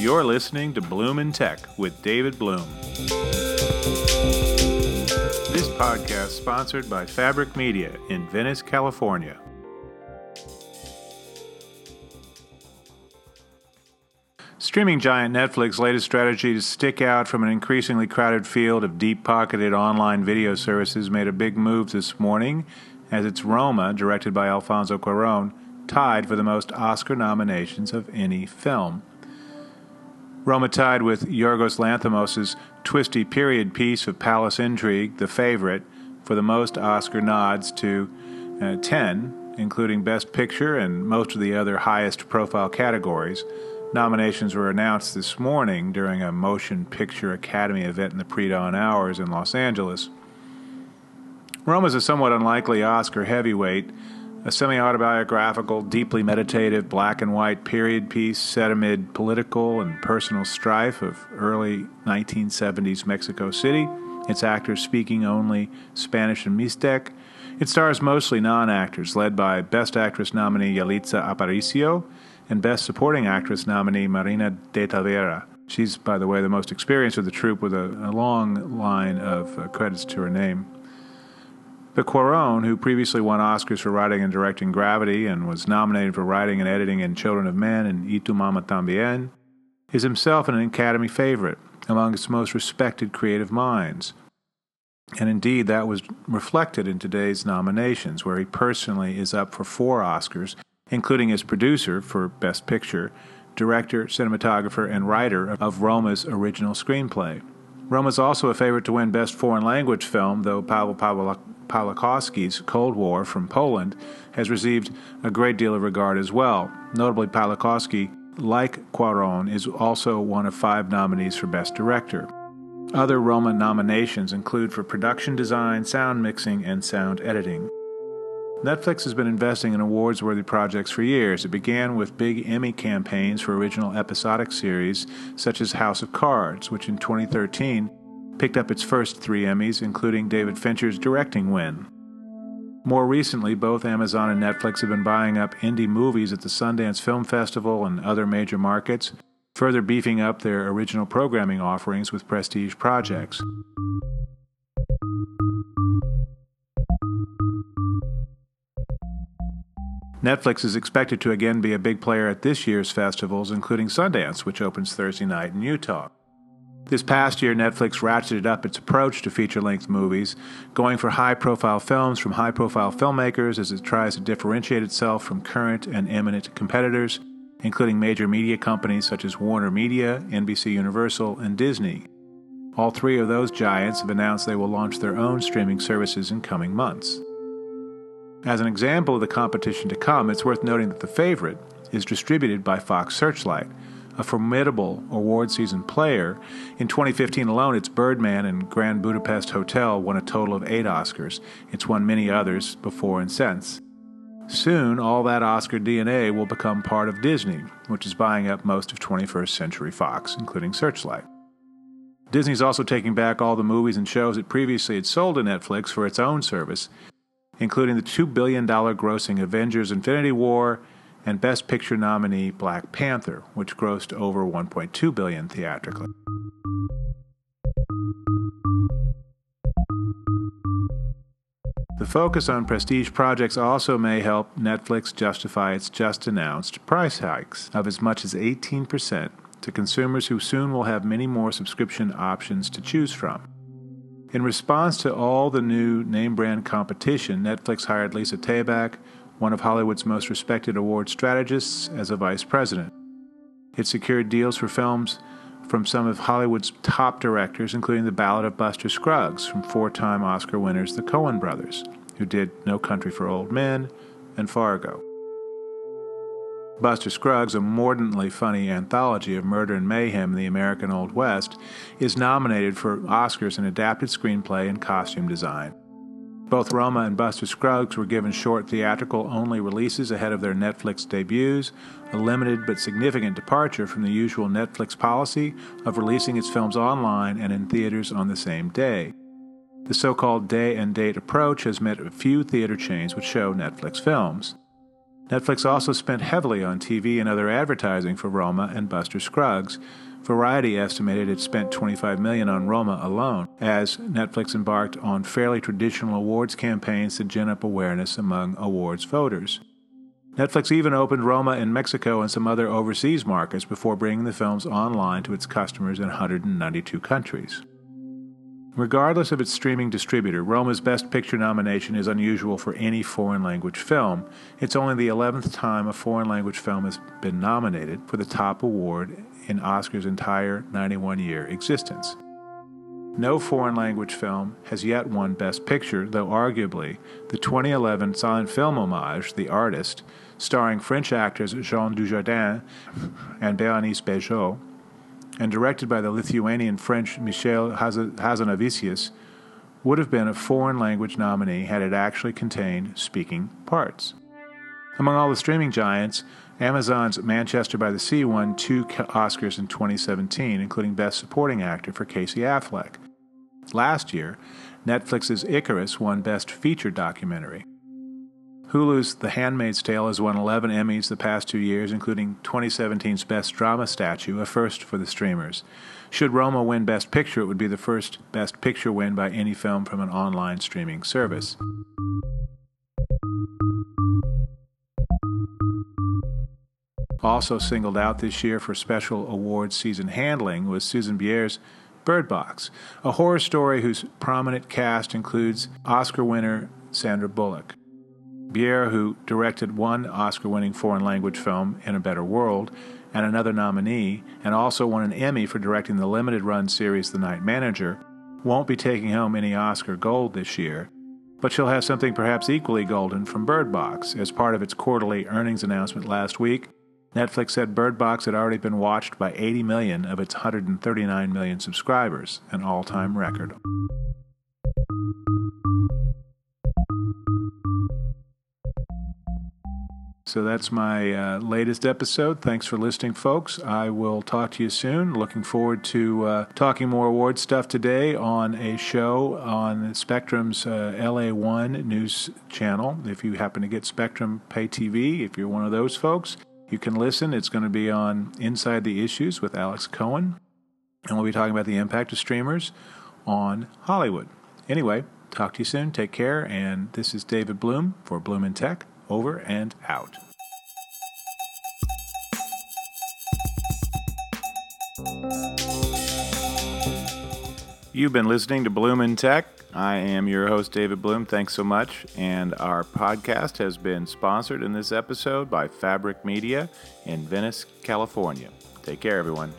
You're listening to Bloom in Tech with David Bloom. This podcast is sponsored by Fabric Media in Venice, California. Streaming giant Netflix's latest strategy to stick out from an increasingly crowded field of deep-pocketed online video services made a big move this morning as its Roma, directed by Alfonso Cuarón, tied for the most Oscar nominations of any film. Roma tied with Yorgos Lanthimos' twisty period piece of palace intrigue, The Favorite, for the most Oscar nods to 10, including Best Picture and most of the other highest-profile categories. Nominations were announced this morning during a Motion Picture Academy event in the pre-dawn hours in Los Angeles. Roma's a somewhat unlikely Oscar heavyweight, a semi-autobiographical, deeply meditative, black-and-white period piece set amid political and personal strife of early 1970s Mexico City, its actors speaking only Spanish and Mixtec. It stars mostly non-actors, led by Best Actress nominee Yalitza Aparicio and Best Supporting Actress nominee Marina de Tavira. She's, by the way, the most experienced of the troupe, with a long line of credits to her name. But Cuarón, who previously won Oscars for writing and directing Gravity and was nominated for writing and editing in Children of Men and Y Tu Mama Tambien, is himself an Academy favorite among its most respected creative minds. And indeed, that was reflected in today's nominations, where he personally is up for 4 Oscars, including as producer for Best Picture, director, cinematographer, and writer of Roma's original screenplay. Roma's also a favorite to win Best Foreign Language Film, though Pavel Pawlikowski's Cold War from Poland has received a great deal of regard as well. Notably, Pawlikowski, like Cuarón, is also one of 5 nominees for Best Director. Other Roma nominations include for production design, sound mixing, and sound editing. Netflix has been investing in awards-worthy projects for years. It began with big Emmy campaigns for original episodic series such as House of Cards, which in 2013 picked up its first 3 Emmys, including David Fincher's directing win. More recently, both Amazon and Netflix have been buying up indie movies at the Sundance Film Festival and other major markets, further beefing up their original programming offerings with prestige projects. Netflix is expected to again be a big player at this year's festivals, including Sundance, which opens Thursday night in Utah. This past year, Netflix ratcheted up its approach to feature-length movies, going for high-profile films from high-profile filmmakers as it tries to differentiate itself from current and imminent competitors, including major media companies such as WarnerMedia, NBCUniversal, and Disney. All 3 of those giants have announced they will launch their own streaming services in coming months. As an example of the competition to come, it's worth noting that The Favorite is distributed by Fox Searchlight, a formidable award season player. In 2015 alone, its Birdman and Grand Budapest Hotel won a total of 8 Oscars. It's won many others before and since. Soon, all that Oscar DNA will become part of Disney, which is buying up most of 21st Century Fox, including Searchlight. Disney's also taking back all the movies and shows it previously had sold to Netflix for its own service, including the $2 billion grossing Avengers Infinity War and Best Picture nominee Black Panther, which grossed over $1.2 billion theatrically. The focus on prestige projects also may help Netflix justify its just-announced price hikes of as much as 18% to consumers who soon will have many more subscription options to choose from. In response to all the new name-brand competition, Netflix hired Lisa Tabak, one of Hollywood's most respected award strategists, as a vice president. It secured deals for films from some of Hollywood's top directors, including The Ballad of Buster Scruggs from 4-time Oscar winners The Coen Brothers, who did No Country for Old Men and Fargo. Buster Scruggs, a mordantly funny anthology of murder and mayhem in the American Old West, is nominated for Oscars in adapted screenplay and costume design. Both Roma and Buster Scruggs were given short theatrical-only releases ahead of their Netflix debuts, a limited but significant departure from the usual Netflix policy of releasing its films online and in theaters on the same day. The so-called day-and-date approach has meant few theater chains would show Netflix films. Netflix also spent heavily on TV and other advertising for Roma and Buster Scruggs. Variety estimated it spent $25 million on Roma alone, as Netflix embarked on fairly traditional awards campaigns to gin up awareness among awards voters. Netflix even opened Roma in Mexico and some other overseas markets before bringing the films online to its customers in 192 countries. Regardless of its streaming distributor, Roma's Best Picture nomination is unusual for any foreign language film. It's only the 11th time a foreign language film has been nominated for the top award in Oscar's entire 91-year existence. No foreign language film has yet won Best Picture, though arguably the 2011 silent film homage, The Artist, starring French actors Jean Dujardin and Bérénice Bejo, and directed by the Lithuanian-French Michel Hazanavicius, would have been a foreign language nominee had it actually contained speaking parts. Among all the streaming giants, Amazon's Manchester by the Sea won 2 Oscars in 2017, including Best Supporting Actor for Casey Affleck. Last year, Netflix's Icarus won Best Feature Documentary. Hulu's The Handmaid's Tale has won 11 Emmys the past 2 years, including 2017's Best Drama Statue, a first for the streamers. Should Roma win Best Picture, it would be the first Best Picture win by any film from an online streaming service. Also singled out this year for special awards season handling was Susan Bier's Bird Box, a horror story whose prominent cast includes Oscar winner Sandra Bullock. Bier, who directed one Oscar-winning foreign language film, In a Better World, and another nominee, and also won an Emmy for directing the limited-run series The Night Manager, won't be taking home any Oscar gold this year, but she'll have something perhaps equally golden from Bird Box. As part of its quarterly earnings announcement last week, Netflix said Bird Box had already been watched by 80 million of its 139 million subscribers, an all-time record. So that's my latest episode. Thanks for listening, folks. I will talk to you soon. Looking forward to talking more award stuff today on a show on Spectrum's LA1 news channel. If you happen to get Spectrum Pay TV, if you're one of those folks, you can listen. It's going to be on Inside the Issues with Alex Cohen, and we'll be talking about the impact of streamers on Hollywood. Anyway, talk to you soon. Take care, and this is David Bloom for Bloom in Tech. Over and out. You've been listening to Bloom in Tech. I am your host, David Bloom. Thanks so much. And our podcast has been sponsored in this episode by Fabric Media in Venice, California. Take care, everyone.